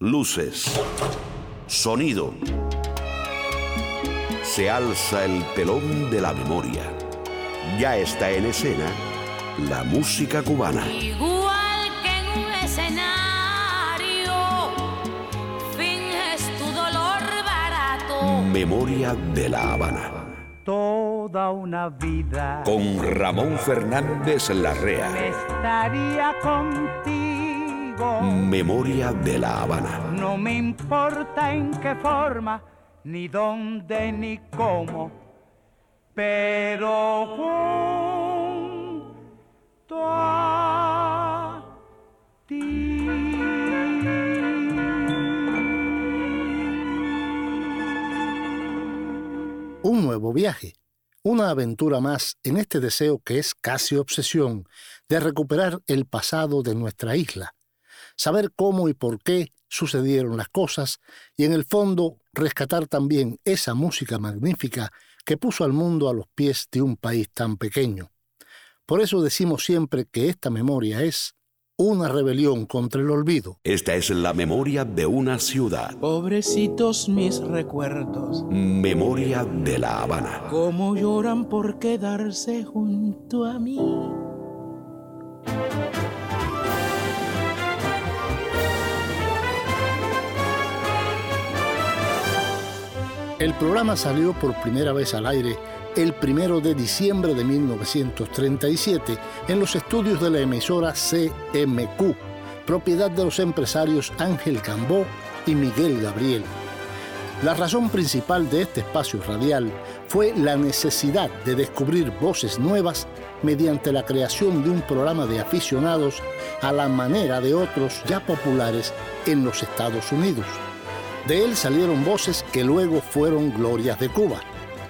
Luces, sonido. Se alza el telón de la memoria. Ya está en escena la música cubana. Igual que en un escenario, finges tu dolor barato. Memoria de La Habana. Toda una vida. Con Ramón Fernández Larrea. Estaría contigo. Memoria de La Habana. No me importa en qué forma, ni dónde, ni cómo, pero junto a ti. Un nuevo viaje, una aventura más en este deseo que es casi obsesión de recuperar el pasado de nuestra isla. Saber cómo y por qué sucedieron las cosas y, en el fondo, rescatar también esa música magnífica que puso al mundo a los pies de un país tan pequeño. Por eso decimos siempre que esta memoria es una rebelión contra el olvido. Esta es la memoria de una ciudad. Pobrecitos mis recuerdos. Memoria de La Habana. Cómo lloran por quedarse junto a mí. El programa salió por primera vez al aire el 1 de diciembre de 1937 en los estudios de la emisora CMQ, propiedad de los empresarios Ángel Cambó y Miguel Gabriel. La razón principal de este espacio radial fue la necesidad de descubrir voces nuevas mediante la creación de un programa de aficionados a la manera de otros ya populares en los Estados Unidos. De él salieron voces que luego fueron glorias de Cuba.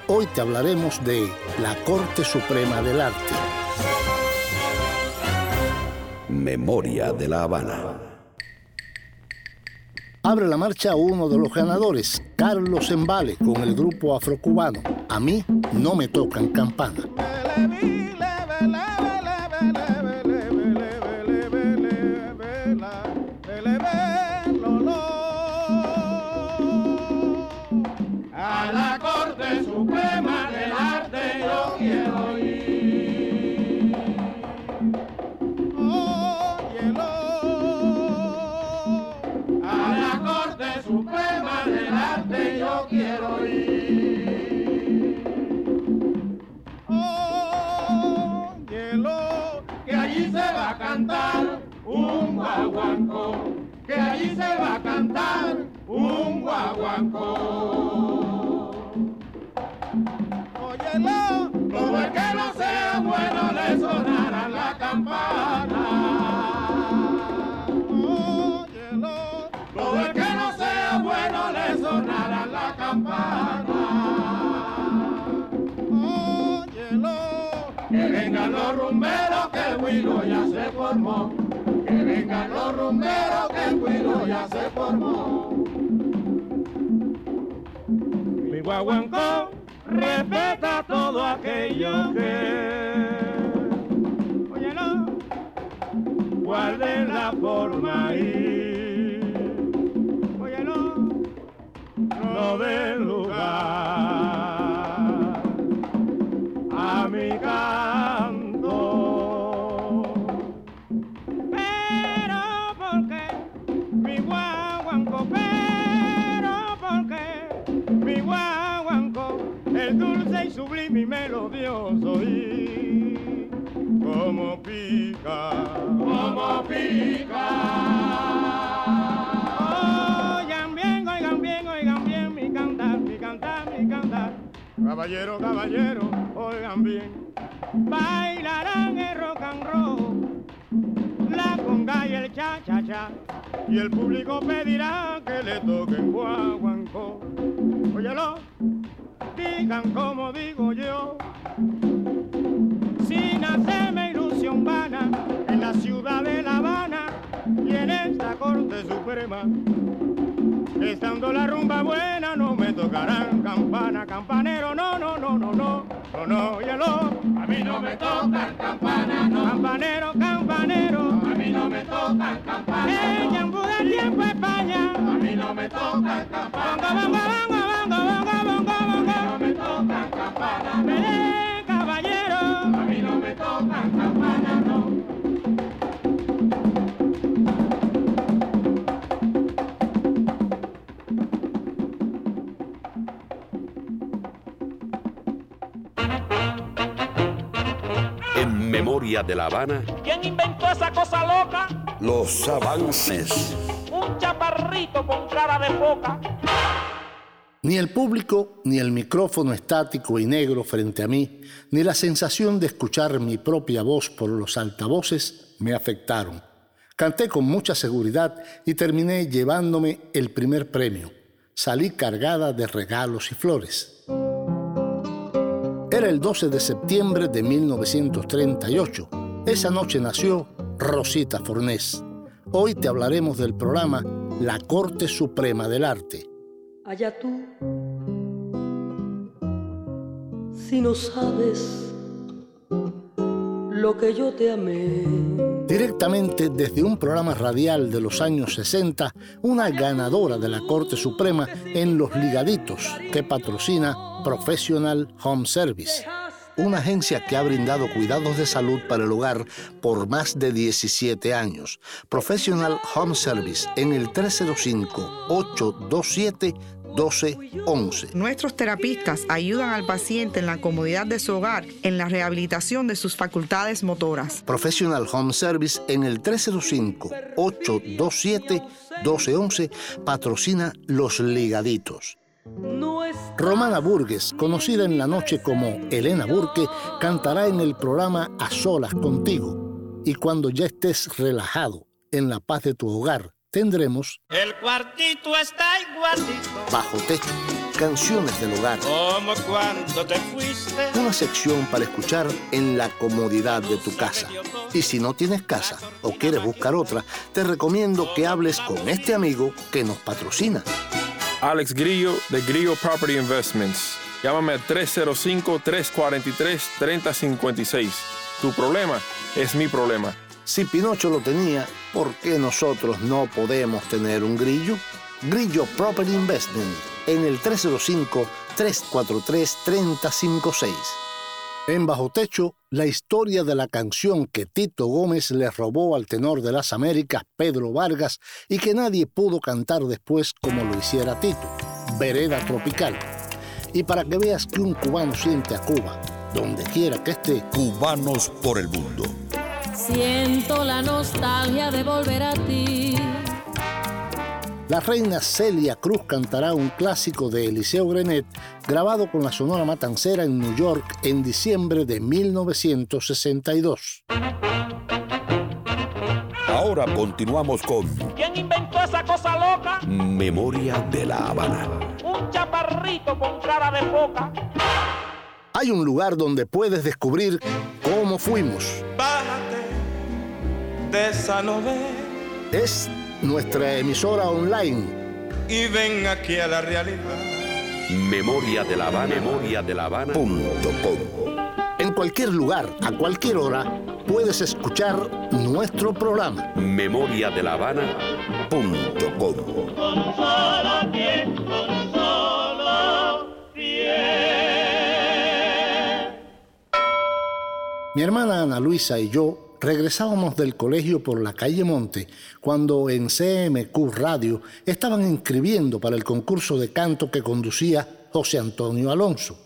Hoy te hablaremos de La Corte Suprema del Arte. Memoria de La Habana. Abre la marcha uno de los ganadores, Carlos Embale, con el grupo afrocubano A mí no me tocan campana. Que allí se va a cantar un guaguancó. Óyelo, como el que no sea bueno le sonará la campana. Óyelo, como el que no sea bueno le sonará la campana. Óyelo, que vengan los rumberos que el huilo ya se formó. Que vengan los rumberos que el cuido ya se formó. Mi guaguancó respeta todo aquello que, oye no, guarde la forma ahí, oye no den lugar a mi casa. Sublime y melodioso y como pica, como pica. Oigan bien mi cantar, mi cantar, mi cantar. Caballero, caballero, oigan bien. Bailarán el rock and roll, la conga y el cha cha cha. Y el público pedirá que le toquen guaguancó. Óyelo. Digan como digo yo, sin hacerme ilusión vana, en la ciudad de La Habana y en esta Corte Suprema Estando la rumba buena, no me tocarán campana, campanero, no, no, no, no, no, no, no, yelo. A mí no me tocan campana, no, campanero, campanero. A mí no me tocan campana, no. El yambú del tiempo España. A mí no me tocan campana, no. Bongo, bongo, bongo, bongo, bongo, bongo. A mí no me tocan campana, no. Pelé, caballero. A mí no me tocan campana, no. Memoria de La Habana. ¿Quién inventó esa cosa loca? Los avances. Un chaparrito con cara de foca. Ni el público, ni el micrófono estático y negro frente a mí, ni la sensación de escuchar mi propia voz por los altavoces me afectaron. Canté con mucha seguridad y terminé llevándome el primer premio. Salí cargada de regalos y flores. Era el 12 de septiembre de 1938. Esa noche nació Rosita Fornés. Hoy te hablaremos del programa La Corte Suprema del Arte. Allá tú, si no sabes lo que yo te amé. Directamente desde un programa radial de los años 60, una ganadora de la Corte Suprema en Los Ligaditos, que patrocina Professional Home Service, una agencia que ha brindado cuidados de salud para el hogar por más de 17 años. Professional Home Service en el 305-827-1211. Nuestros terapistas ayudan al paciente en la comodidad de su hogar, en la rehabilitación de sus facultades motoras. Professional Home Service en el 305-827-1211 patrocina Los Ligaditos. Romana Burgues, conocida en la noche como Elena Burke, cantará en el programa A Solas Contigo. Y cuando ya estés relajado en la paz de tu hogar, tendremos El cuartito está igualito, Bajo Techo, canciones del hogar, como cuando te fuiste, una sección para escuchar en la comodidad de tu casa. Y si no tienes casa o quieres buscar otra, te recomiendo que hables con este amigo que nos patrocina. Alex Grillo, de Grillo Property Investments. Llámame al 305-343-3056. Tu problema es mi problema. Si Pinocho lo tenía, ¿por qué nosotros no podemos tener un grillo? Grillo Property Investment en el 305-343-3056. En Bajo Techo, la historia de la canción que Tito Gómez le robó al tenor de las Américas, Pedro Vargas, y que nadie pudo cantar después como lo hiciera Tito, Vereda Tropical. Y para que veas que un cubano siente a Cuba, donde quiera que esté. Cubanos por el mundo. Siento la nostalgia de volver a ti. La reina Celia Cruz cantará un clásico de Eliseo Grenet, grabado con la Sonora Matancera en New York en diciembre de 1962. Ahora continuamos con ¿Quién inventó esa cosa loca? Memoria de La Habana. Un chaparrito con cara de foca. Hay un lugar donde puedes descubrir cómo fuimos. Bájate de esa novela. Es nuestra emisora online. Y ven aquí a la realidad. Memoria de La Habana. Memoria de La Habana.com. En cualquier lugar, a cualquier hora, puedes escuchar nuestro programa. Memoria de La Habana.com. Mi hermana Ana Luisa y yo regresábamos del colegio por la calle Monte cuando en CMQ Radio estaban inscribiendo para el concurso de canto que conducía José Antonio Alonso.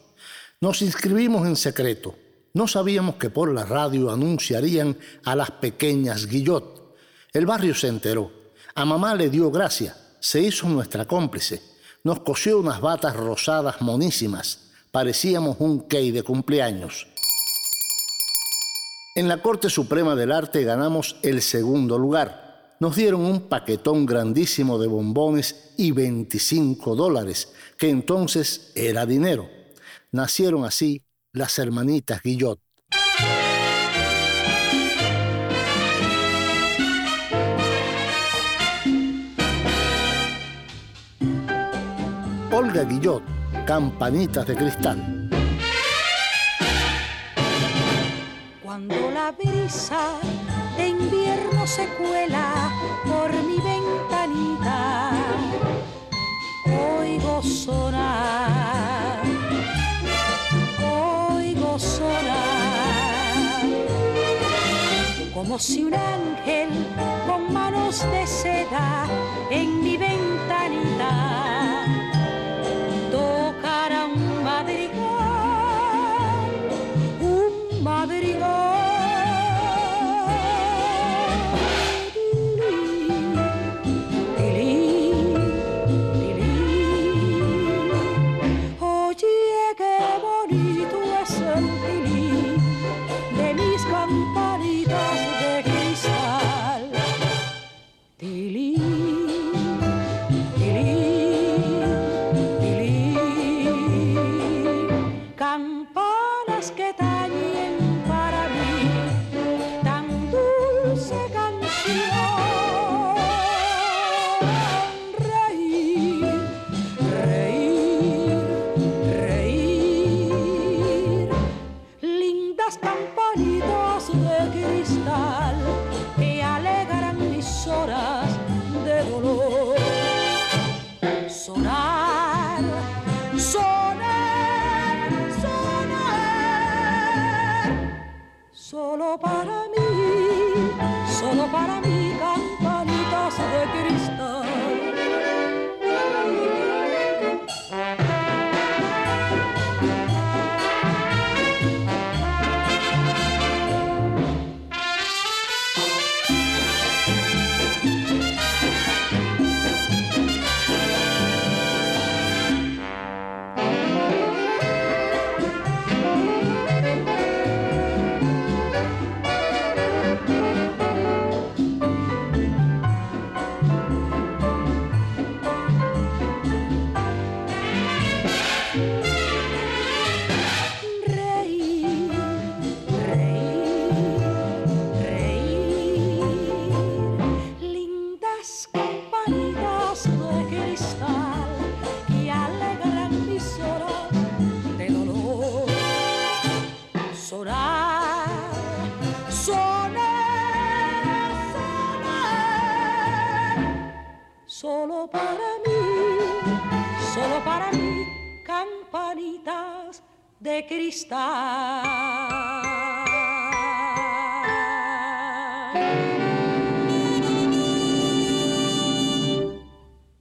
Nos inscribimos en secreto. No sabíamos que por la radio anunciarían a las pequeñas Guillot. El barrio se enteró. A mamá le dio gracia. Se hizo nuestra cómplice. Nos cosió unas batas rosadas monísimas. Parecíamos un cake de cumpleaños. En la Corte Suprema del Arte ganamos el segundo lugar. Nos dieron un paquetón grandísimo de bombones y $25, que entonces era dinero. Nacieron así las hermanitas Guillot. Olga Guillot, Campanitas de Cristal. Cuando la brisa de invierno se cuela por mi ventanita, oigo sonar, como si un ángel con manos de seda en mi ventanita tocara un madrigal, un madrigal.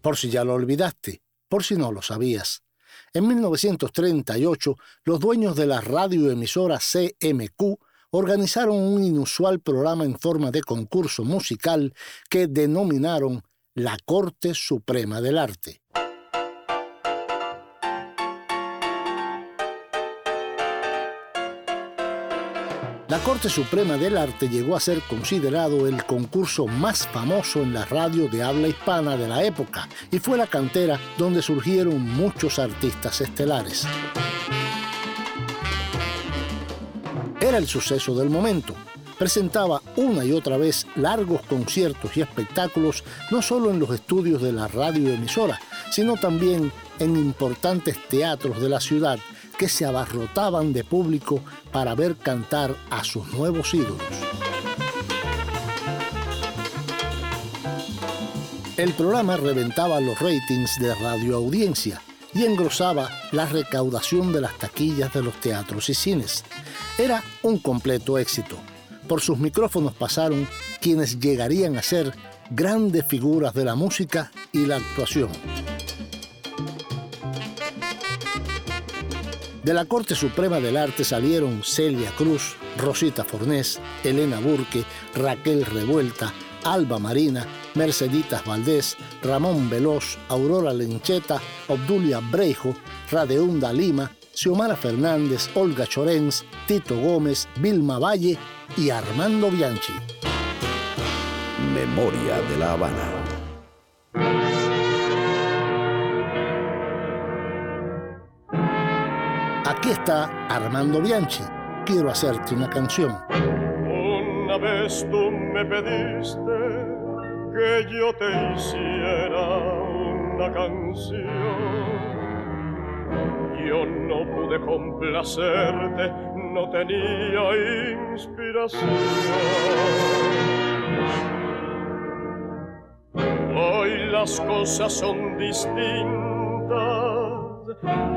Por si ya lo olvidaste, por si no lo sabías. En 1938, los dueños de la radioemisora CMQ organizaron un inusual programa en forma de concurso musical que denominaron La Corte Suprema del Arte. La Corte Suprema del Arte llegó a ser considerado el concurso más famoso en la radio de habla hispana de la época y fue la cantera donde surgieron muchos artistas estelares. Era el suceso del momento. Presentaba una y otra vez largos conciertos y espectáculos no solo en los estudios de la radioemisora, sino también en importantes teatros de la ciudad, que se abarrotaban de público para ver cantar a sus nuevos ídolos. El programa reventaba los ratings de radioaudiencia y engrosaba la recaudación de las taquillas de los teatros y cines. Era un completo éxito. Por sus micrófonos pasaron quienes llegarían a ser grandes figuras de la música y la actuación. De la Corte Suprema del Arte salieron Celia Cruz, Rosita Fornés, Elena Burke, Raquel Revuelta, Alba Marina, Merceditas Valdés, Ramón Veloz, Aurora Lencheta, Obdulia Breijo, Radeunda Lima, Xiomara Fernández, Olga Chorens, Tito Gómez, Vilma Valle y Armando Bianchi. Memoria de La Habana. Aquí está Armando Bianchi, Quiero hacerte una canción. Una vez tú me pediste que yo te hiciera una canción. Yo no pude complacerte, no tenía inspiración. Hoy las cosas son distintas,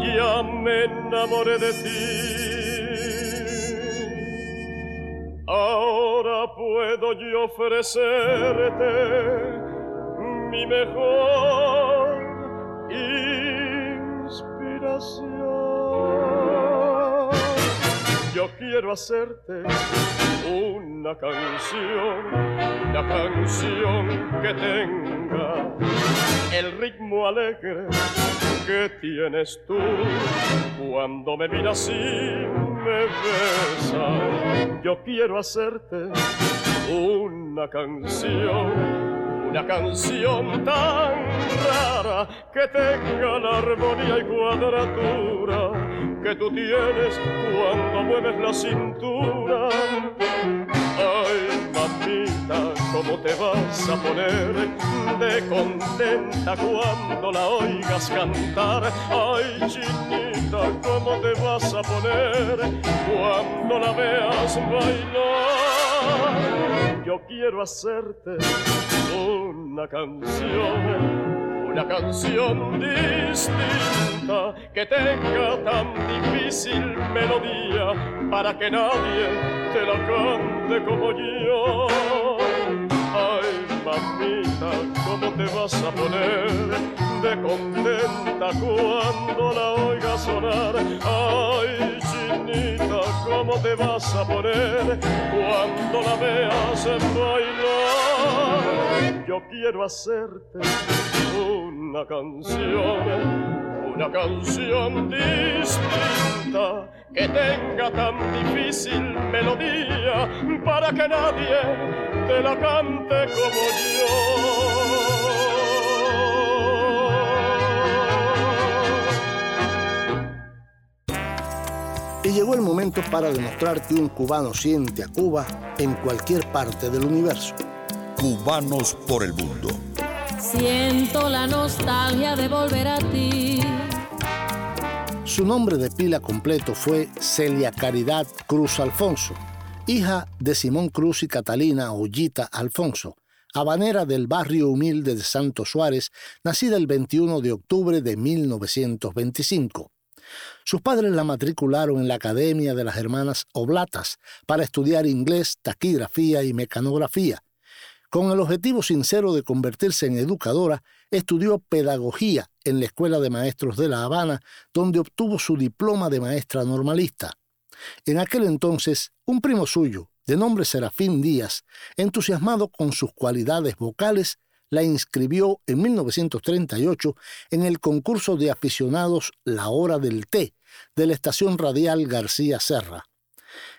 ya me enamoré de ti. Ahora puedo yo ofrecerte mi mejor inspiración. Yo quiero hacerte una canción que tenga el ritmo alegre que tienes tú. Cuando me miras y me besas, yo quiero hacerte una canción, una canción tan rara que tenga la armonía y cuadratura que tú tienes cuando mueves la cintura. Ay, mamita, ¿cómo te vas a poner de contenta cuando la oigas cantar? Ay, chinita, ¿cómo te vas a poner cuando la veas bailar? Yo quiero hacerte una canción distinta que tenga tan difícil melodía para que nadie te la cante como yo. Ay, mamita, ¿cómo te vas a poner de contenta cuando la oigas sonar? Ay, chinita, ¿cómo te vas a poner cuando la veas bailar? Yo quiero hacerte una canción distinta que tenga tan difícil melodía para que nadie te la cante como yo. Y llegó el momento para demostrar que un cubano siente a Cuba en cualquier parte del universo. Cubanos por el mundo. Siento la nostalgia de volver a ti. Su nombre de pila completo fue Celia Caridad Cruz Alfonso, hija de Simón Cruz y Catalina Ollita Alfonso, habanera del barrio humilde de Santo Suárez, nacida el 21 de octubre de 1925. Sus padres la matricularon en la Academia de las Hermanas Oblatas para estudiar inglés, taquigrafía y mecanografía. Con el objetivo sincero de convertirse en educadora, estudió pedagogía en la Escuela de Maestros de La Habana, donde obtuvo su diploma de maestra normalista. En aquel entonces, un primo suyo, de nombre Serafín Díaz, entusiasmado con sus cualidades vocales, la inscribió en 1938 en el concurso de aficionados La Hora del Té, de la estación radial García Serra.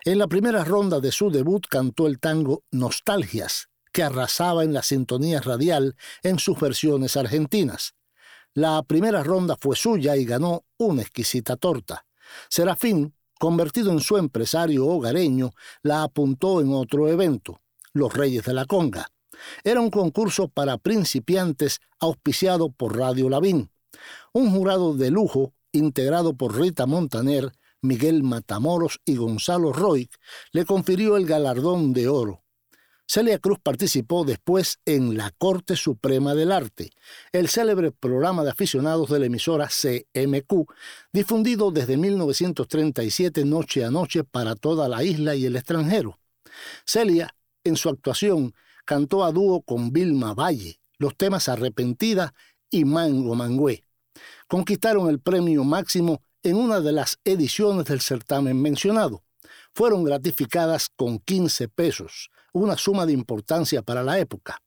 En la primera ronda de su debut cantó el tango Nostalgias, que arrasaba en la sintonía radial en sus versiones argentinas. La primera ronda fue suya y ganó una exquisita torta. Serafín, convertido en su empresario hogareño, la apuntó en otro evento, Los Reyes de la Conga. Era un concurso para principiantes auspiciado por Radio Lavín. Un jurado de lujo, integrado por Rita Montaner, Miguel Matamoros y Gonzalo Roig, le confirió el galardón de oro. Celia Cruz participó después en La Corte Suprema del Arte, el célebre programa de aficionados de la emisora CMQ, difundido desde 1937 noche a noche para toda la isla y el extranjero. Celia, en su actuación, cantó a dúo con Vilma Valle los temas Arrepentida y Mango Mangué. Conquistaron el premio máximo en una de las ediciones del certamen mencionado. Fueron gratificadas con 15 pesos, una suma de importancia para la época.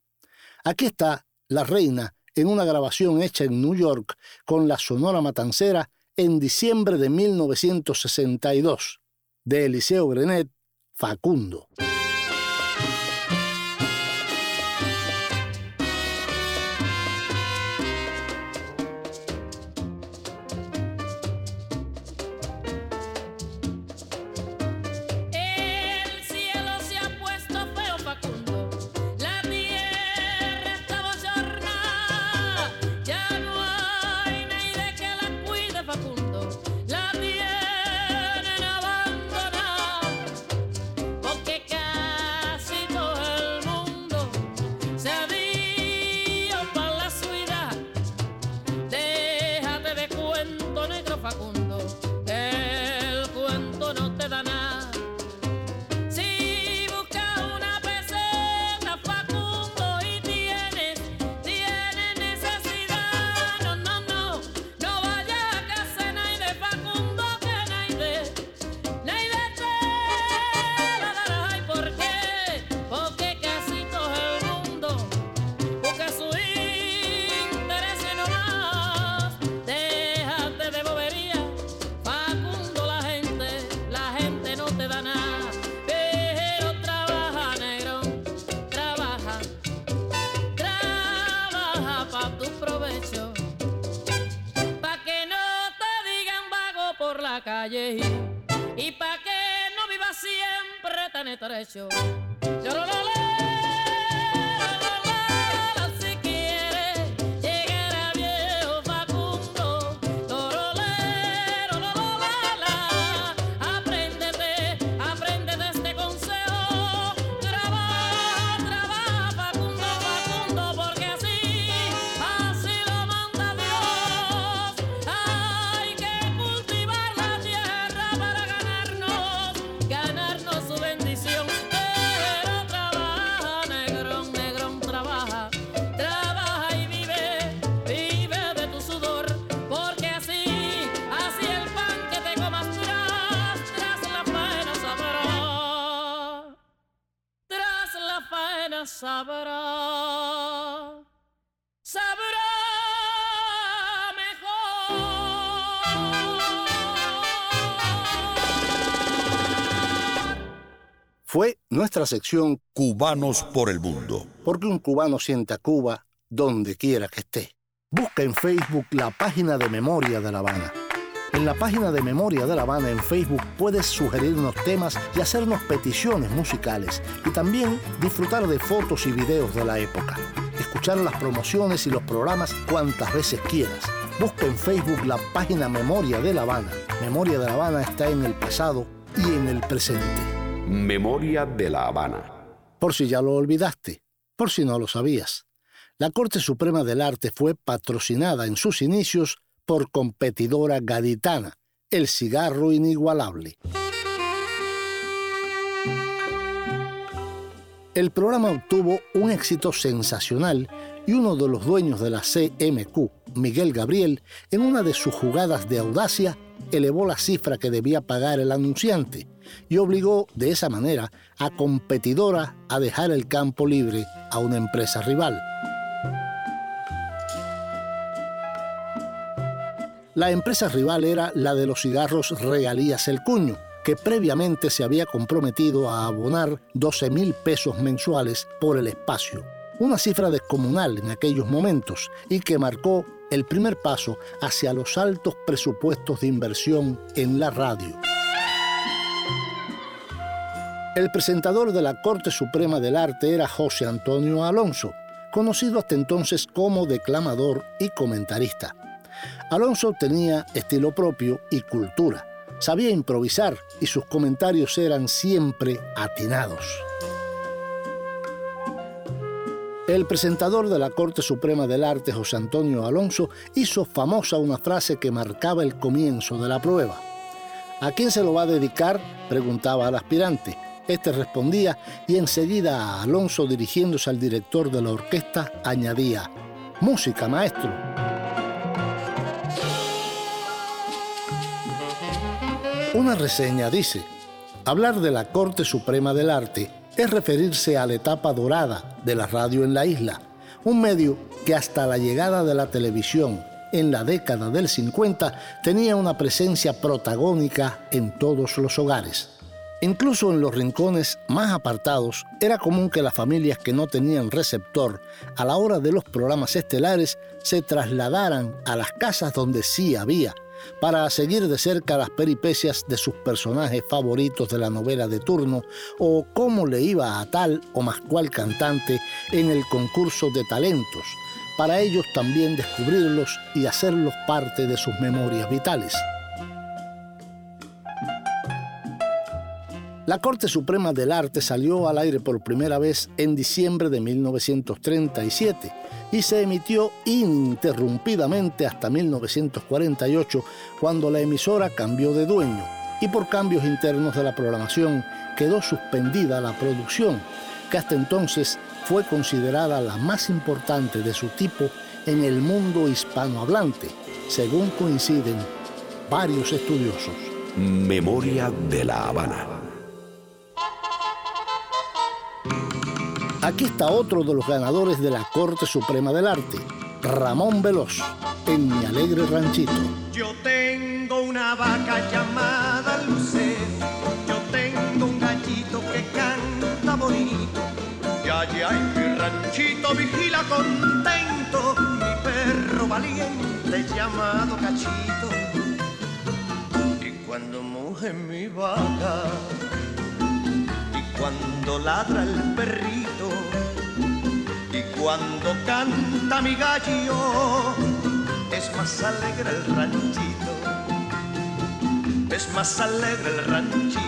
Aquí está la reina en una grabación hecha en New York con la Sonora Matancera en diciembre de 1962, de Eliseo Grenet, Facundo. Facundo, el cuento no te da nada. Si buscas una peseta, Facundo, y tienes necesidad. No, no, no, no vayas a casa, Naide, Facundo, que Naide te la dará. ¿Y por qué? Porque casi todo el mundo busca su interés y no más. Déjate de bobería, Facundo, la gente no te da nada. Pero trabaja, negro, trabaja pa' tu provecho, pa' que no te digan vago por la calle y pa' que no vivas siempre tan estrecho. Yo lo si quieres llegar a viejo, Facundo, torolero, apréndete este consejo. Trabaja, Facundo, porque así lo manda Dios. Hay que cultivar la tierra para ganarnos su bendición. Pero trabaja, negrón, trabaja y vive de tu sudor, porque así el pan que te comas tras la faena sabrá, sabrá mejor. Fue nuestra sección Cubanos por el Mundo. Porque un cubano sienta Cuba donde quiera que esté. Busca en Facebook la página de Memoria de La Habana. En la página de Memoria de La Habana en Facebook puedes sugerirnos temas y hacernos peticiones musicales, y también disfrutar de fotos y videos de la época. Escuchar las promociones y los programas cuantas veces quieras. Busca en Facebook la página Memoria de La Habana. Memoria de La Habana está en el pasado y en el presente. Memoria de La Habana. Por si ya lo olvidaste, por si no lo sabías. La Corte Suprema del Arte fue patrocinada en sus inicios por Competidora Gaditana, el cigarro inigualable. El programa obtuvo un éxito sensacional y uno de los dueños de la CMQ, Miguel Gabriel, en una de sus jugadas de audacia, elevó la cifra que debía pagar el anunciante y obligó de esa manera a Competidora a dejar el campo libre a una empresa rival. La empresa rival era la de los cigarros Regalías El Cuño, que previamente se había comprometido a abonar 12,000 pesos mensuales por el espacio, una cifra descomunal en aquellos momentos y que marcó el primer paso hacia los altos presupuestos de inversión en la radio. El presentador de la Corte Suprema del Arte era José Antonio Alonso, conocido hasta entonces como declamador y comentarista. Alonso tenía estilo propio y cultura, sabía improvisar y sus comentarios eran siempre atinados. El presentador de la Corte Suprema del Arte, José Antonio Alonso, hizo famosa una frase que marcaba el comienzo de la prueba. ¿A quién se lo va a dedicar?, preguntaba al aspirante. Este respondía y enseguida Alonso, dirigiéndose al director de la orquesta, añadía: «Música, maestro». Una reseña dice: hablar de la Corte Suprema del Arte es referirse a la etapa dorada de la radio en la isla, un medio que hasta la llegada de la televisión en la década del 50 tenía una presencia protagónica en todos los hogares. Incluso en los rincones más apartados era común que las familias que no tenían receptor a la hora de los programas estelares se trasladaran a las casas donde sí había, para seguir de cerca las peripecias de sus personajes favoritos de la novela de turno o cómo le iba a tal o más cual cantante en el concurso de talentos, para ellos también descubrirlos y hacerlos parte de sus memorias vitales. La Corte Suprema del Arte salió al aire por primera vez en diciembre de 1937 y se emitió ininterrumpidamente hasta 1948, cuando la emisora cambió de dueño y por cambios internos de la programación quedó suspendida la producción, que hasta entonces fue considerada la más importante de su tipo en el mundo hispanohablante, según coinciden varios estudiosos. Memoria de La Habana. Aquí está otro de los ganadores de la Corte Suprema del Arte, Ramón Veloz, en Mi Alegre Ranchito. Yo tengo una vaca llamada Lucero, yo tengo un gallito que canta bonito, y allá en mi ranchito vigila contento mi perro valiente llamado Cachito. Cuando muge mi vaca y cuando ladra el perrito y cuando canta mi gallo, es más alegre el ranchito, es más alegre el ranchito.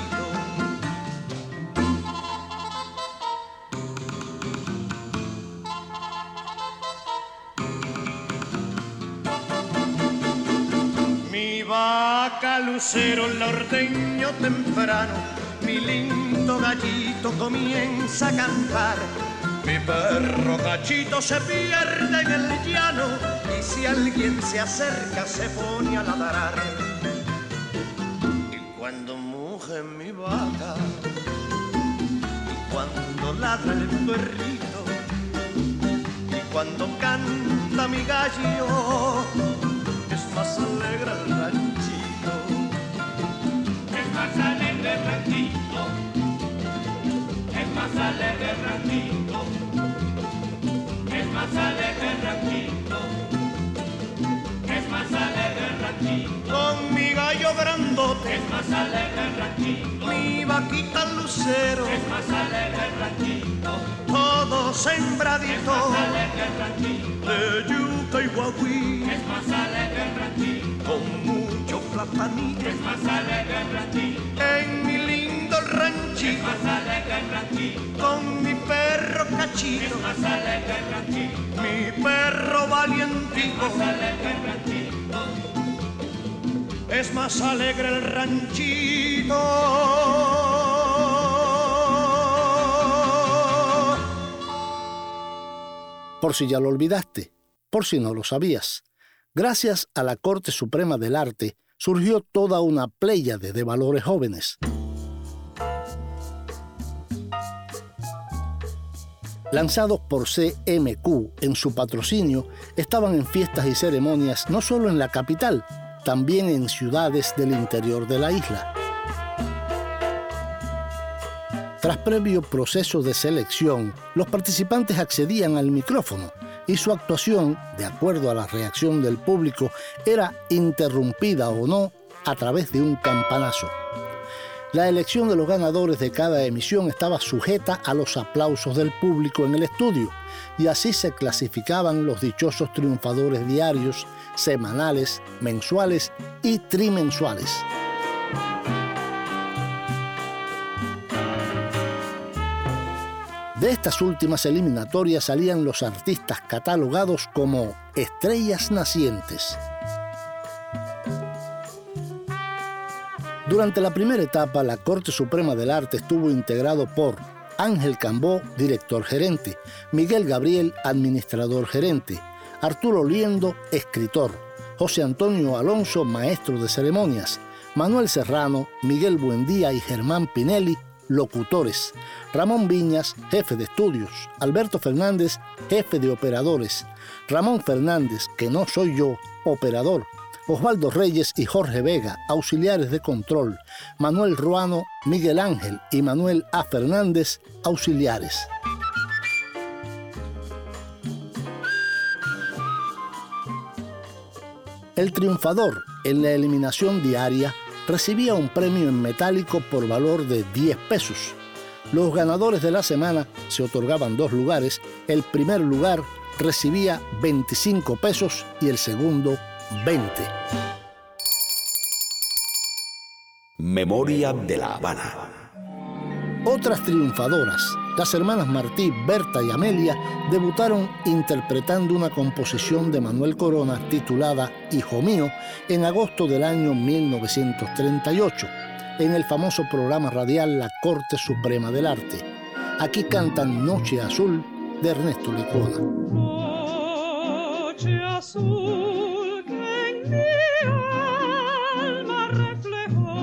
Lucero la ordeño temprano, mi lindo gallito comienza a cantar, mi perro Cachito se pierde en el llano y si alguien se acerca se pone a ladrar. Y cuando muge mi vaca y cuando ladra el perrito y cuando canta mi gallo, es más alegre el gallo. Es más alegre el ranchito, es más alegre el ranchito, es más alegre el ranchito, es más alegre el ranchito. Con mi gallo grandote, es más alegre el ranchito, mi vaquita Lucero, es más alegre el ranchito, todo sembradito, es más alegre el ranchito, de yuca y guaguí, es más alegre el ranchito, con mucho platanito, es más alegre el ranchito. En mi lindo ranchito, es más alegre el ranchito, con mi perro Cachito, es más alegre el ranchito, mi perro valientito, es más alegre el ranchito, es más alegre el ranchito. Por si ya lo olvidaste, por si no lo sabías, gracias a la Corte Suprema del Arte surgió toda una pléyade de valores jóvenes. Lanzados por CMQ en su patrocinio, estaban en fiestas y ceremonias no solo en la capital, también en ciudades del interior de la isla. Tras previo proceso de selección, los participantes accedían al micrófono y su actuación, de acuerdo a la reacción del público, era interrumpida o no a través de un campanazo. La elección de los ganadores de cada emisión estaba sujeta a los aplausos del público en el estudio, y así se clasificaban los dichosos triunfadores diarios, semanales, mensuales y trimensuales. De estas últimas eliminatorias salían los artistas catalogados como estrellas nacientes. Durante la primera etapa, la Corte Suprema del Arte estuvo integrado por Ángel Cambó, director gerente, Miguel Gabriel, administrador gerente, Arturo Liendo, escritor, José Antonio Alonso, maestro de ceremonias, Manuel Serrano, Miguel Buendía y Germán Pinelli, locutores, Ramón Viñas, jefe de estudios, Alberto Fernández, jefe de operadores, Ramón Fernández, que no soy yo, operador, Osvaldo Reyes y Jorge Vega, auxiliares de control, Manuel Ruano, Miguel Ángel y Manuel A. Fernández, auxiliares. El triunfador en la eliminación diaria recibía un premio en metálico por valor de 10 pesos. Los ganadores de la semana se otorgaban 2 lugares. El primer lugar recibía 25 pesos y el segundo 20. Memoria de La Habana. Otras triunfadoras las hermanas Martí, Berta y Amelia debutaron interpretando una composición de Manuel Corona titulada Hijo Mío en agosto del año 1938, en el famoso programa radial La Corte Suprema del Arte. Aquí cantan Noche Azul de Ernesto Licona. Noche azul que en mi alma reflejó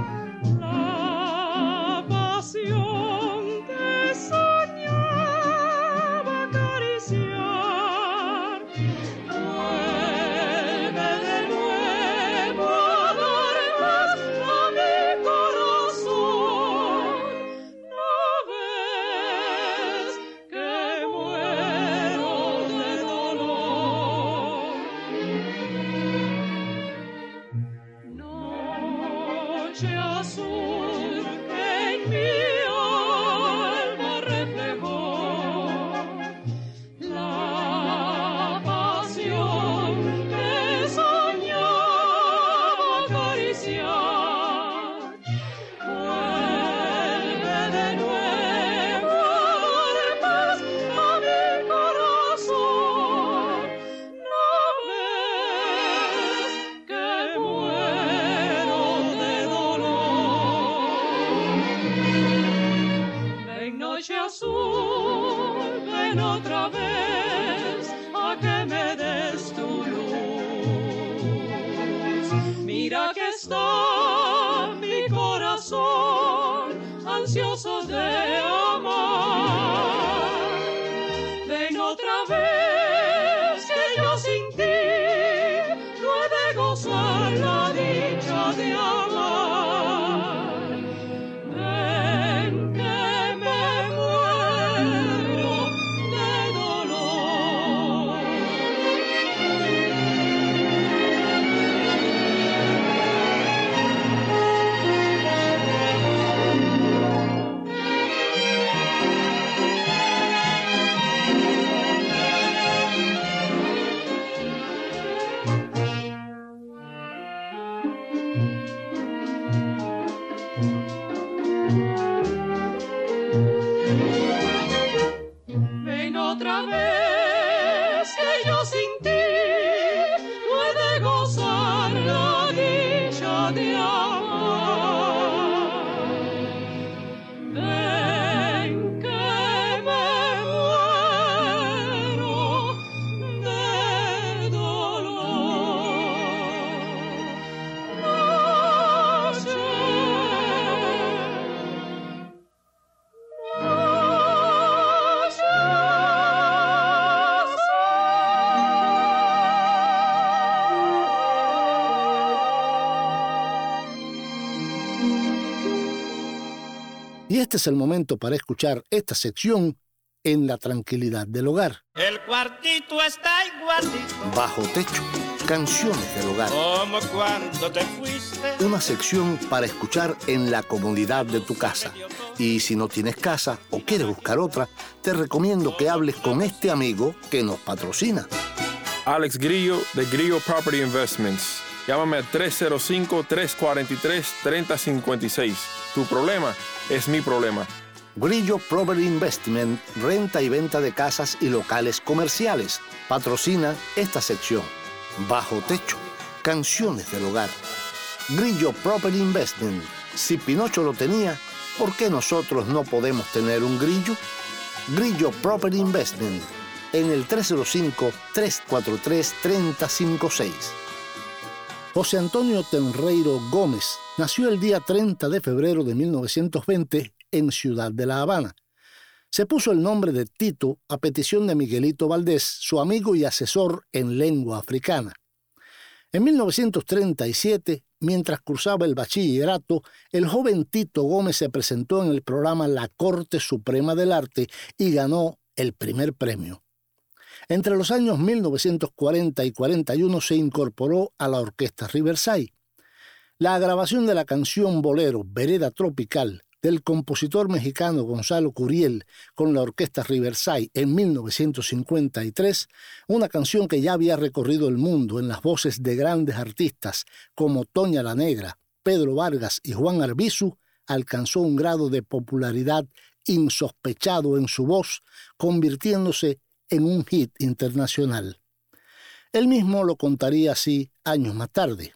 la pasión que soñaba acariciar. Vuelve de nuevo a dormir a mi corazón. ¿No ves que muero de dolor? Noche azul que en mi alma reflejó la pasión que soñaba acariciar. Vuelve de nuevo a dar paz a mi corazón. ¿No ves que muero de dolor? Ven, noche azul, ven otra vez a que me des tu luz. Mira que está mi corazón ansioso de amar. Ven otra vez que yo sin ti no he de gozar la dicha de amar. Ven que me muero de dolor. Ven otra vez que yo sin ti no he de gozar la dicha de amar. Ven que me muero de dolor. Noche, Y este es el momento para escuchar esta sección en la tranquilidad del hogar. El cuartito está igualito Bajo Techo, Canciones del Hogar. como cuando te fuiste. Una sección para escuchar en la comodidad de tu casa. Y si no tienes casa o quieres buscar otra, te recomiendo que hables con este amigo que nos patrocina. Alex Grillo de Grillo Property Investments. Llámame al 305-343-3056. Tu problema es mi problema. Grillo Property Investment, renta y venta de casas y locales comerciales. Patrocina esta sección. Bajo Techo, Canciones del Hogar. Grillo Property Investment. Si Pinocho lo tenía, ¿por qué nosotros no podemos tener un grillo? Grillo Property Investment. En el 305-343-3056. José Antonio Tenreiro Gómez nació el día 30 de febrero de 1920 en Ciudad de La Habana. Se puso el nombre de Tito a petición de Miguelito Valdés, su amigo y asesor en lengua africana. En 1937, mientras cursaba el bachillerato, el joven Tito Gómez se presentó en el programa La Corte Suprema del Arte y ganó el primer premio. Entre los años 1940 y 41 se incorporó a la Orquesta Riverside. La grabación de la canción bolero Vereda Tropical del compositor mexicano Gonzalo Curiel con la Orquesta Riverside en 1953, una canción que ya había recorrido el mundo en las voces de grandes artistas como Toña la Negra, Pedro Vargas y Juan Arvizu, alcanzó un grado de popularidad insospechado en su voz, convirtiéndose en un hit internacional. Él mismo lo contaría así años más tarde.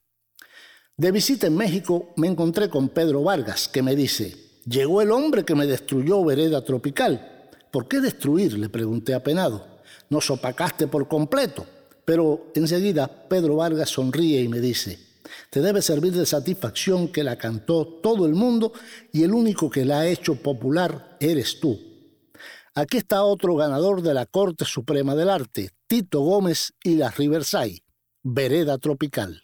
De visita en México me encontré con Pedro Vargas, que me dice: «Llegó el hombre que me destruyó Vereda Tropical». «¿Por qué destruir?», le pregunté apenado. «Nos opacaste por completo». Pero enseguida Pedro Vargas sonríe y me dice: «Te debe servir de satisfacción que la cantó todo el mundo y el único que la ha hecho popular eres tú». Aquí está otro ganador de la Corte Suprema del Arte, Tito Gómez y la Riverside, Vereda Tropical.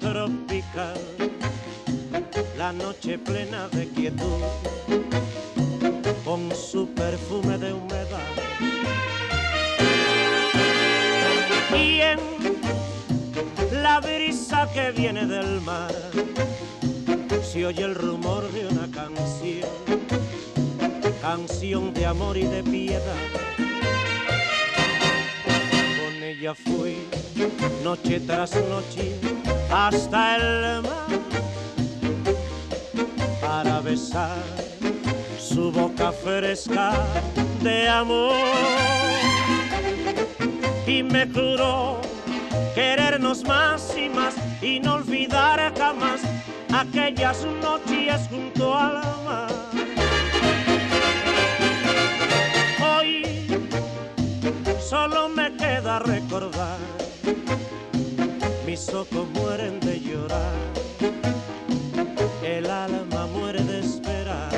Tropical, la noche plena de quietud, con su perfume de humedad. Y en la brisa que viene del mar, se oye el rumor de una canción, canción de amor y de piedad. Con ella fui, noche tras noche, hasta el mar, para besar su boca fresca de amor. Y me juró querernos más y más, y no olvidar jamás aquellas noches junto al mar. Hoy solo me queda recordar, mis ojos mueren de llorar, el alma muere de esperar,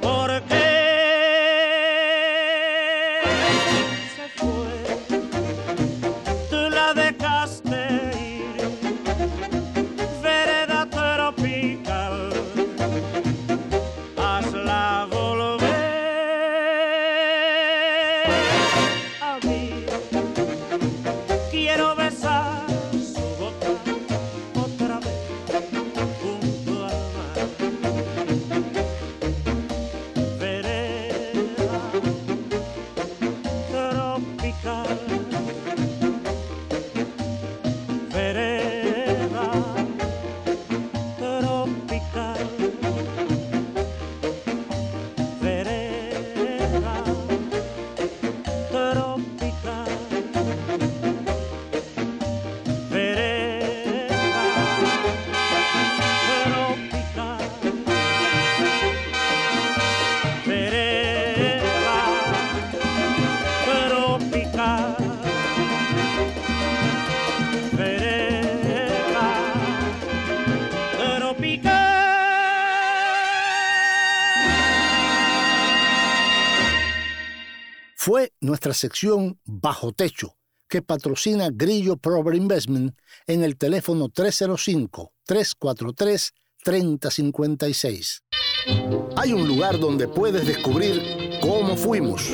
porque se fue, tú la dejaste ir, Vereda Tropical, hazla volver a mí. Fue nuestra sección Bajo Techo, que patrocina Grillo Property Investment en el teléfono 305-343-3056. Hay un lugar donde puedes descubrir cómo fuimos,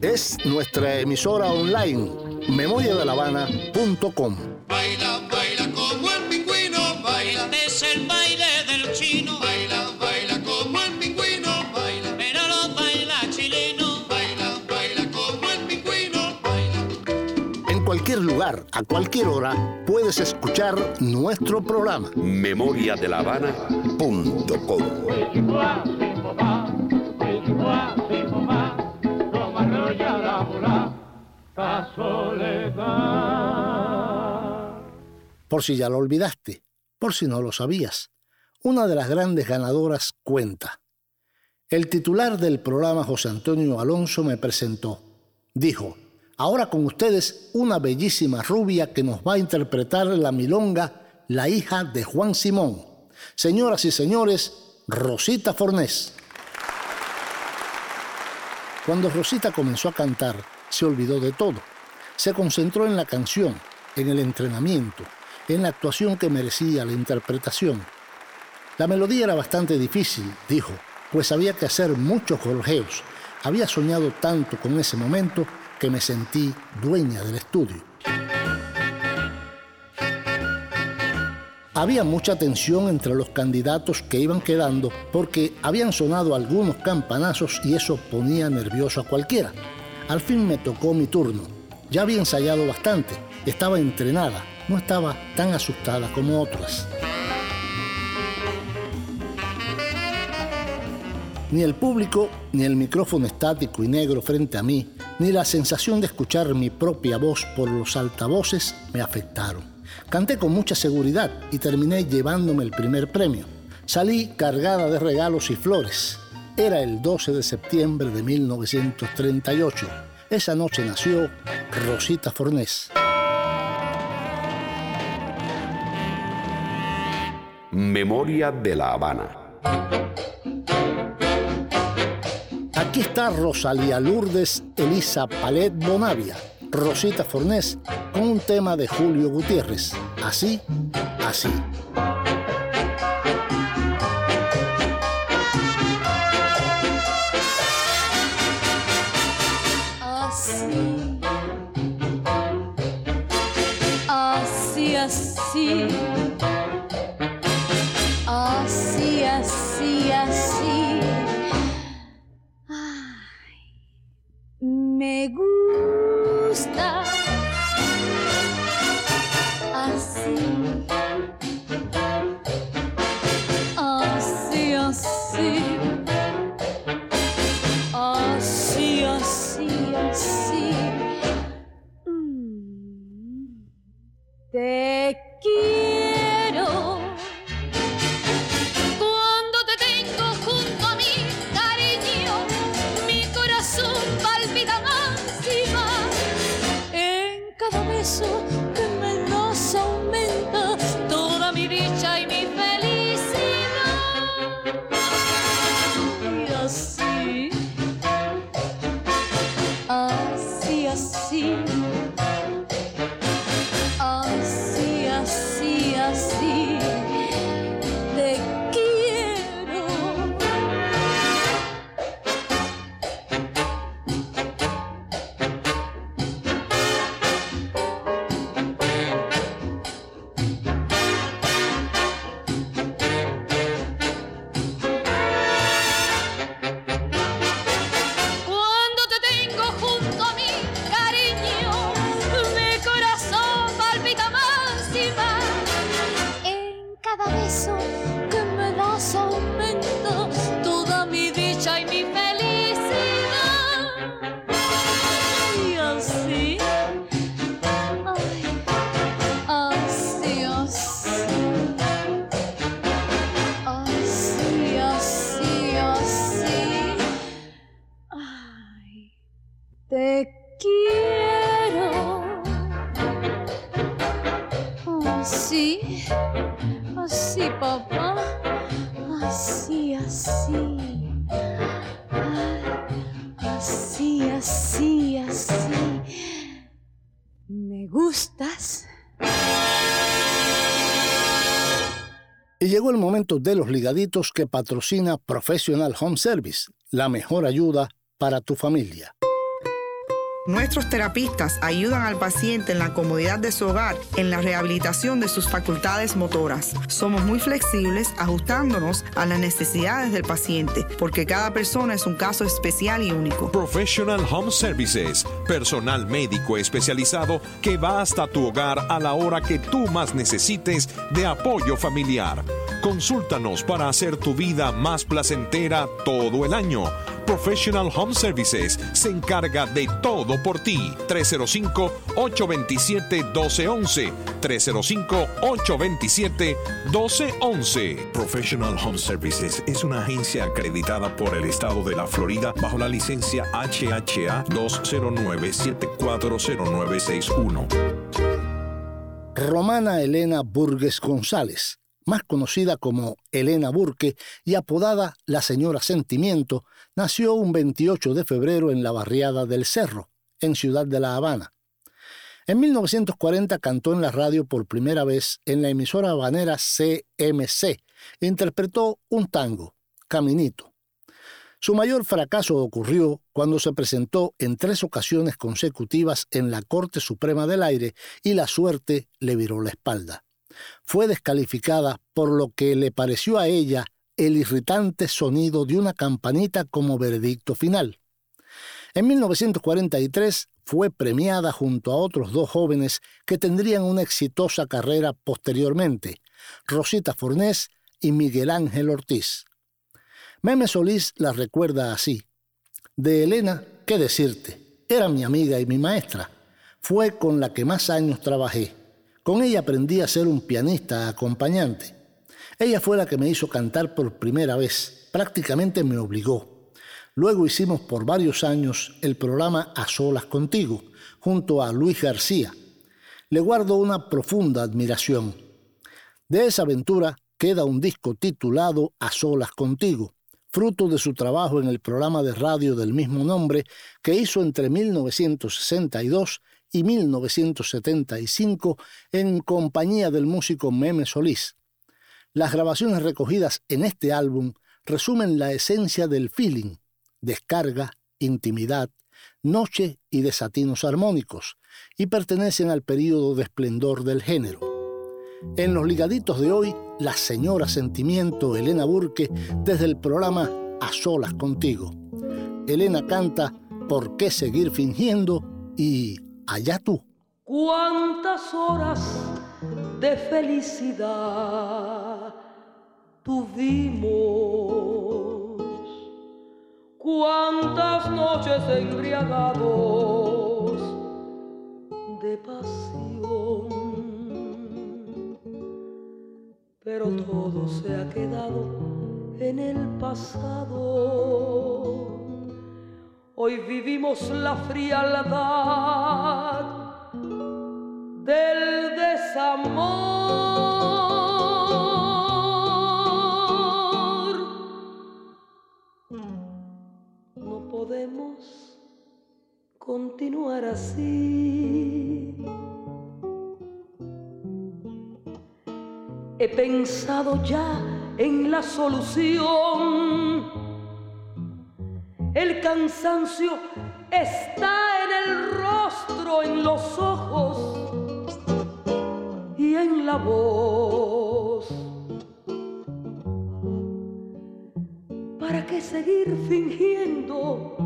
es nuestra emisora online, memoriadelhabana.com. Baila, baila como el pingüino, baila, es el baile del chino. Lugar, a cualquier hora, puedes escuchar nuestro programa. Memoria de La Habana.com. Por si ya lo olvidaste, por si no lo sabías, una de las grandes ganadoras cuenta. El titular del programa, José Antonio Alonso, me presentó. Dijo: «Ahora con ustedes una bellísima rubia que nos va a interpretar la milonga La hija de Juan Simón. Señoras y señores, Rosita Fornés». Cuando Rosita comenzó a cantar, se olvidó de todo. Se concentró en la canción, en el entrenamiento, en la actuación que merecía la interpretación. La melodía era bastante difícil, dijo, pues había que hacer muchos gorjeos. Había soñado tanto con ese momento que me sentí dueña del estudio. Había mucha tensión entre los candidatos que iban quedando porque habían sonado algunos campanazos y eso ponía nervioso a cualquiera. Al fin me tocó mi turno. Ya había ensayado bastante, estaba entrenada, no estaba tan asustada como otras. Ni el público, ni el micrófono estático y negro frente a mí, ni la sensación de escuchar mi propia voz por los altavoces me afectaron. Canté con mucha seguridad y terminé llevándome el primer premio. Salí cargada de regalos y flores. Era el 12 de septiembre de 1938. Esa noche nació Rosita Fornés. Memoria de La Habana. Aquí está Rosalía Lourdes Elisa Palet Bonavia, Rosita Fornés, con un tema de Julio Gutiérrez. Así, así. Así, así, así. Así, así, así. Me gusta así, así, así, así, así, así. Te quiero. Que me nos aumenta toda mi dicha y mi felicidad. Y así, así, así, así, así, así, te quiero. Llegó el momento de los ligaditos que patrocina Professional Home Service, la mejor ayuda para tu familia. Nuestros terapistas ayudan al paciente en la comodidad de su hogar, en la rehabilitación de sus facultades motoras. Somos muy flexibles ajustándonos a las necesidades del paciente, porque cada persona es un caso especial y único. Professional Home Services, personal médico especializado que va hasta tu hogar a la hora que tú más necesites de apoyo familiar. Consúltanos para hacer tu vida más placentera todo el año. Professional Home Services se encarga de todo por ti. 305-827-1211. 305-827-1211. Professional Home Services es una agencia acreditada por el Estado de la Florida bajo la licencia HHA 209740961. Romana Elena Burgues González, más conocida como Elena Burke y apodada La Señora Sentimiento, nació un 28 de febrero en la barriada del Cerro, en Ciudad de La Habana. En 1940 cantó en la radio por primera vez en la emisora habanera CMC, interpretó un tango, Caminito. Su mayor fracaso ocurrió cuando se presentó en 3 ocasiones consecutivas en la Corte Suprema del Aire y la suerte le viró la espalda. Fue descalificada por lo que le pareció a ella el irritante sonido de una campanita como veredicto final. En 1943 fue premiada junto a otros 2 jóvenes que tendrían una exitosa carrera posteriormente, Rosita Fornés y Miguel Ángel Ortiz. Meme Solís la recuerda así: de Elena, ¿qué decirte? Era mi amiga y mi maestra. Fue con la que más años trabajé. Con ella aprendí a ser un pianista acompañante. Ella fue la que me hizo cantar por primera vez. Prácticamente me obligó. Luego hicimos por varios años el programa A Solas Contigo, junto a Luis García. Le guardo una profunda admiración. De esa aventura queda un disco titulado A Solas Contigo, fruto de su trabajo en el programa de radio del mismo nombre que hizo entre 1962 y 1975 en compañía del músico Meme Solís. Las grabaciones recogidas en este álbum resumen la esencia del feeling: descarga, intimidad, noche y desatinos armónicos, y pertenecen al período de esplendor del género. En los ligaditos de hoy, la señora Sentimiento Elena Burke desde el programa A Solas Contigo. Elena canta ¿Por qué seguir fingiendo? Y Allá tú. ¿Cuántas horas de felicidad tuvimos? ¿Cuántas noches embriagados de pasión? Pero todo se ha quedado en el pasado. Hoy vivimos la frialdad del desamor. No podemos continuar así. He pensado ya en la solución. El cansancio está en el rostro, en los ojos y en la voz. ¿Para qué seguir fingiendo,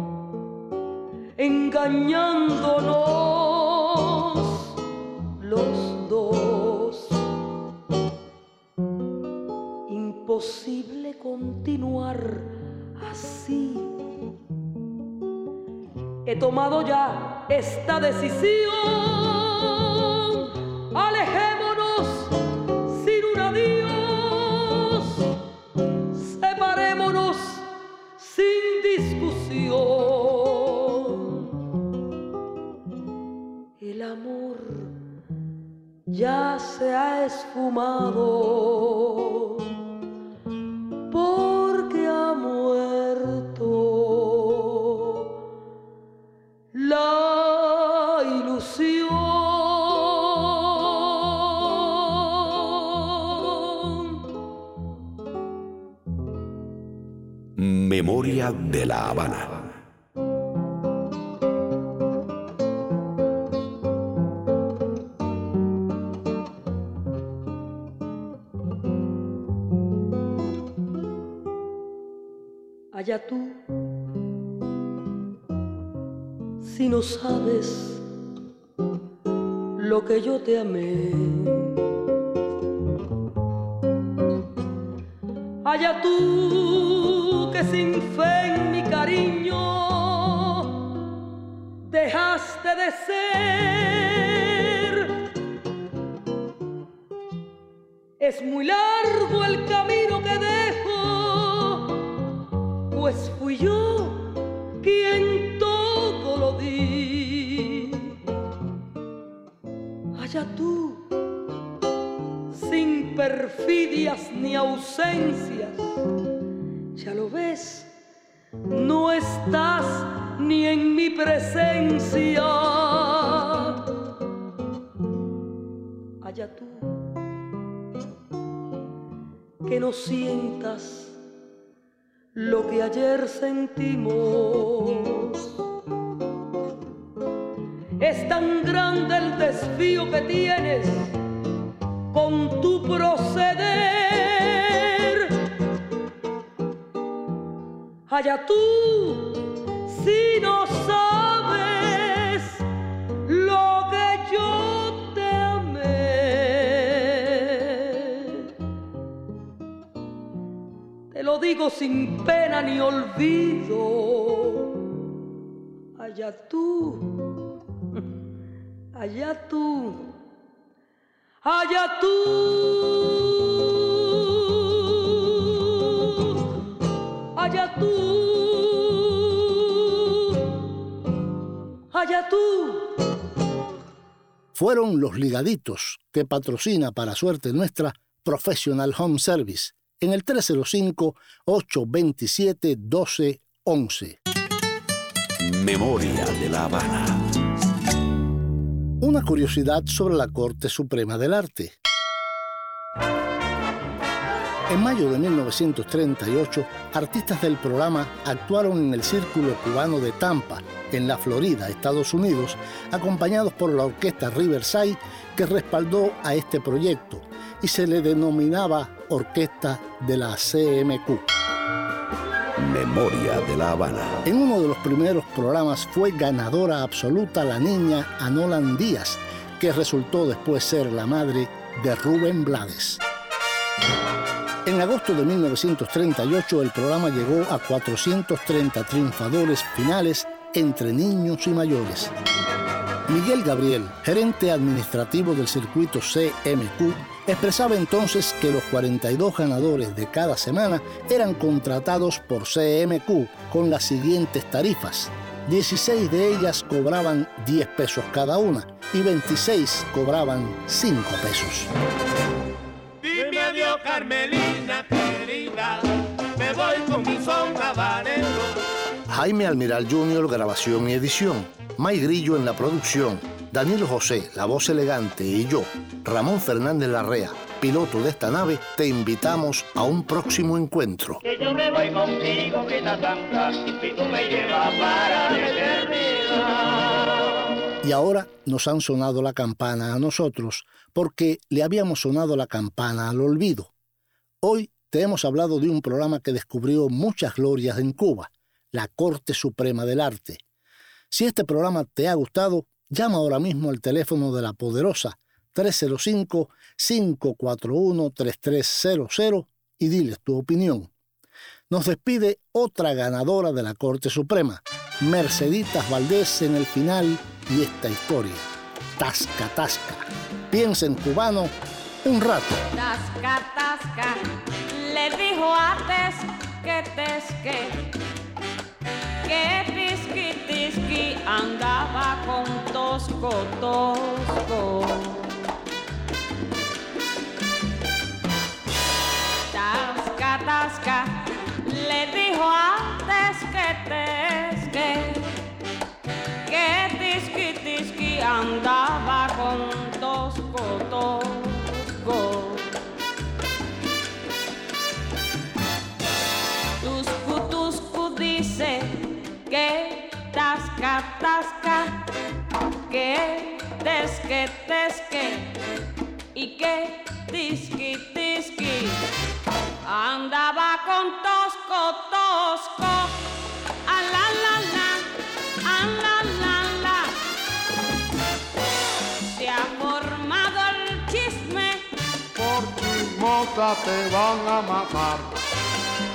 engañándonos los dos? Imposible continuar así. He tomado ya esta decisión. Alejémonos sin un adiós. Separémonos sin discusión. El amor ya se ha esfumado. La ilusión. Memoria de La Habana. Allá tú. Si no sabes lo que yo te amé, allá tú que sin fe en mi cariño dejaste de ser. Es muy largo el camino que dejo, pues fui yo quien todo lo di. Allá tú, sin perfidias ni ausencias, ya lo ves, no estás ni en mi presencia. Allá tú, que no sientas lo que ayer sentimos. Es tan grande el desvío que tienes con tu proceder. Allá tú, si no sabes lo que yo te amé. Te lo digo sin pena ni olvido. Allá tú. Fueron los ligaditos que patrocina, para suerte nuestra, Professional Home Service en el 305-827-1211. Memoria de La Habana. Una curiosidad sobre la Corte Suprema del Arte. En mayo de 1938, artistas del programa actuaron en el Círculo Cubano de Tampa, en la Florida, Estados Unidos, acompañados por la Orquesta Riverside, que respaldó a este proyecto, y se le denominaba Orquesta de la CMQ. Memoria de La Habana. En uno de los primeros programas fue ganadora absoluta la niña Anolan Díaz, que resultó después ser la madre de Rubén Blades. En agosto de 1938 el programa llegó a 430 triunfadores finales entre niños y mayores. Miguel Gabriel, gerente administrativo del circuito CMQ, expresaba entonces que los 42 ganadores de cada semana eran contratados por CMQ con las siguientes tarifas. 16 de ellas cobraban 10 pesos cada una y 26 cobraban 5 pesos. Dime adiós, Carmelina querida, me voy con mi son habanero. Jaime Almiral Jr., grabación y edición. May Grillo en la producción. Daniel José, la voz elegante, y yo, Ramón Fernández Larrea, piloto de esta nave, te invitamos a un próximo encuentro. Que yo me voy contigo, Grita Santa, y tú me llevas para la eternidad. Y ahora nos han sonado la campana a nosotros, porque le habíamos sonado la campana al olvido. Hoy te hemos hablado de un programa que descubrió muchas glorias en Cuba, la Corte Suprema del Arte. Si este programa te ha gustado, llama ahora mismo al teléfono de La Poderosa, 305-541-3300, y diles tu opinión. Nos despide otra ganadora de la Corte Suprema, Merceditas Valdés, en el final y esta historia. Tasca, tasca. Piensa en cubano un rato. Tasca, tasca. Le dijo antes que tesque. Que tisqui, tisqui, andaba con tosco, tosco. Tasca, tasca, le dijo antes que tesque. Que tisqui, tisqui, andaba con tosco, tosco. Tuscu, tuscu, dice que tasca, tasca, que, tesque, y que tisqui, tisqui, andaba con tosco, tosco, a la la, a la la la. Se ha formado el chisme, por tu mota te van a matar,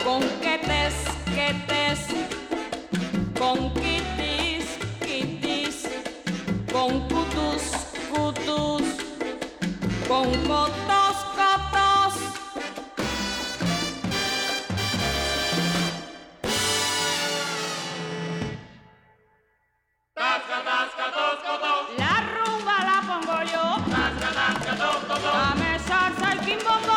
con que tesque, con quitis, quitis, con cutus, cutus, con cotos, cotos. Tasca, tasca, tos, cotos. La rumba la pongo yo. Tasca, tasca, tos, cotos. Dame salsa al quimbo.